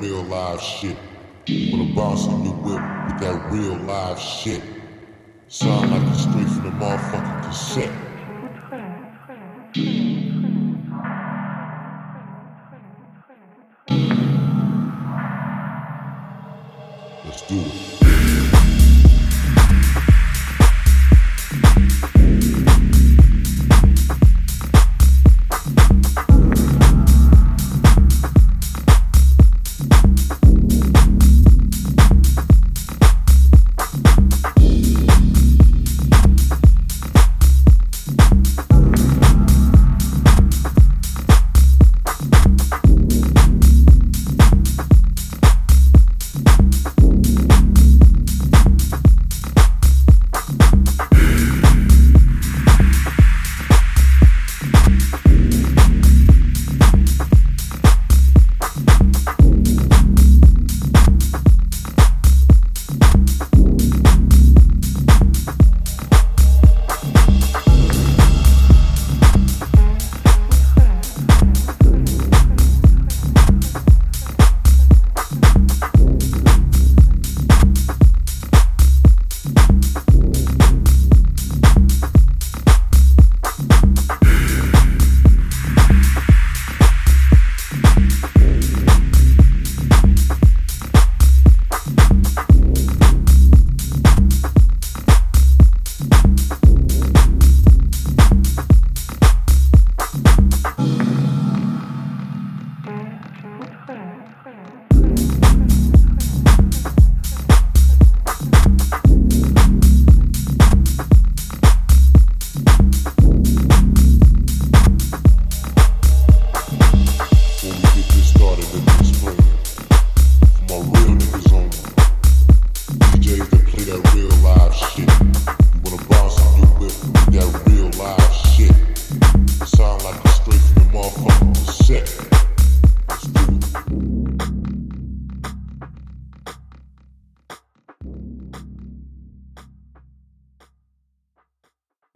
real live shit. When I'm bossing you with that real live shit. Sound like it's straight from the motherfucking cassette. Let's do it.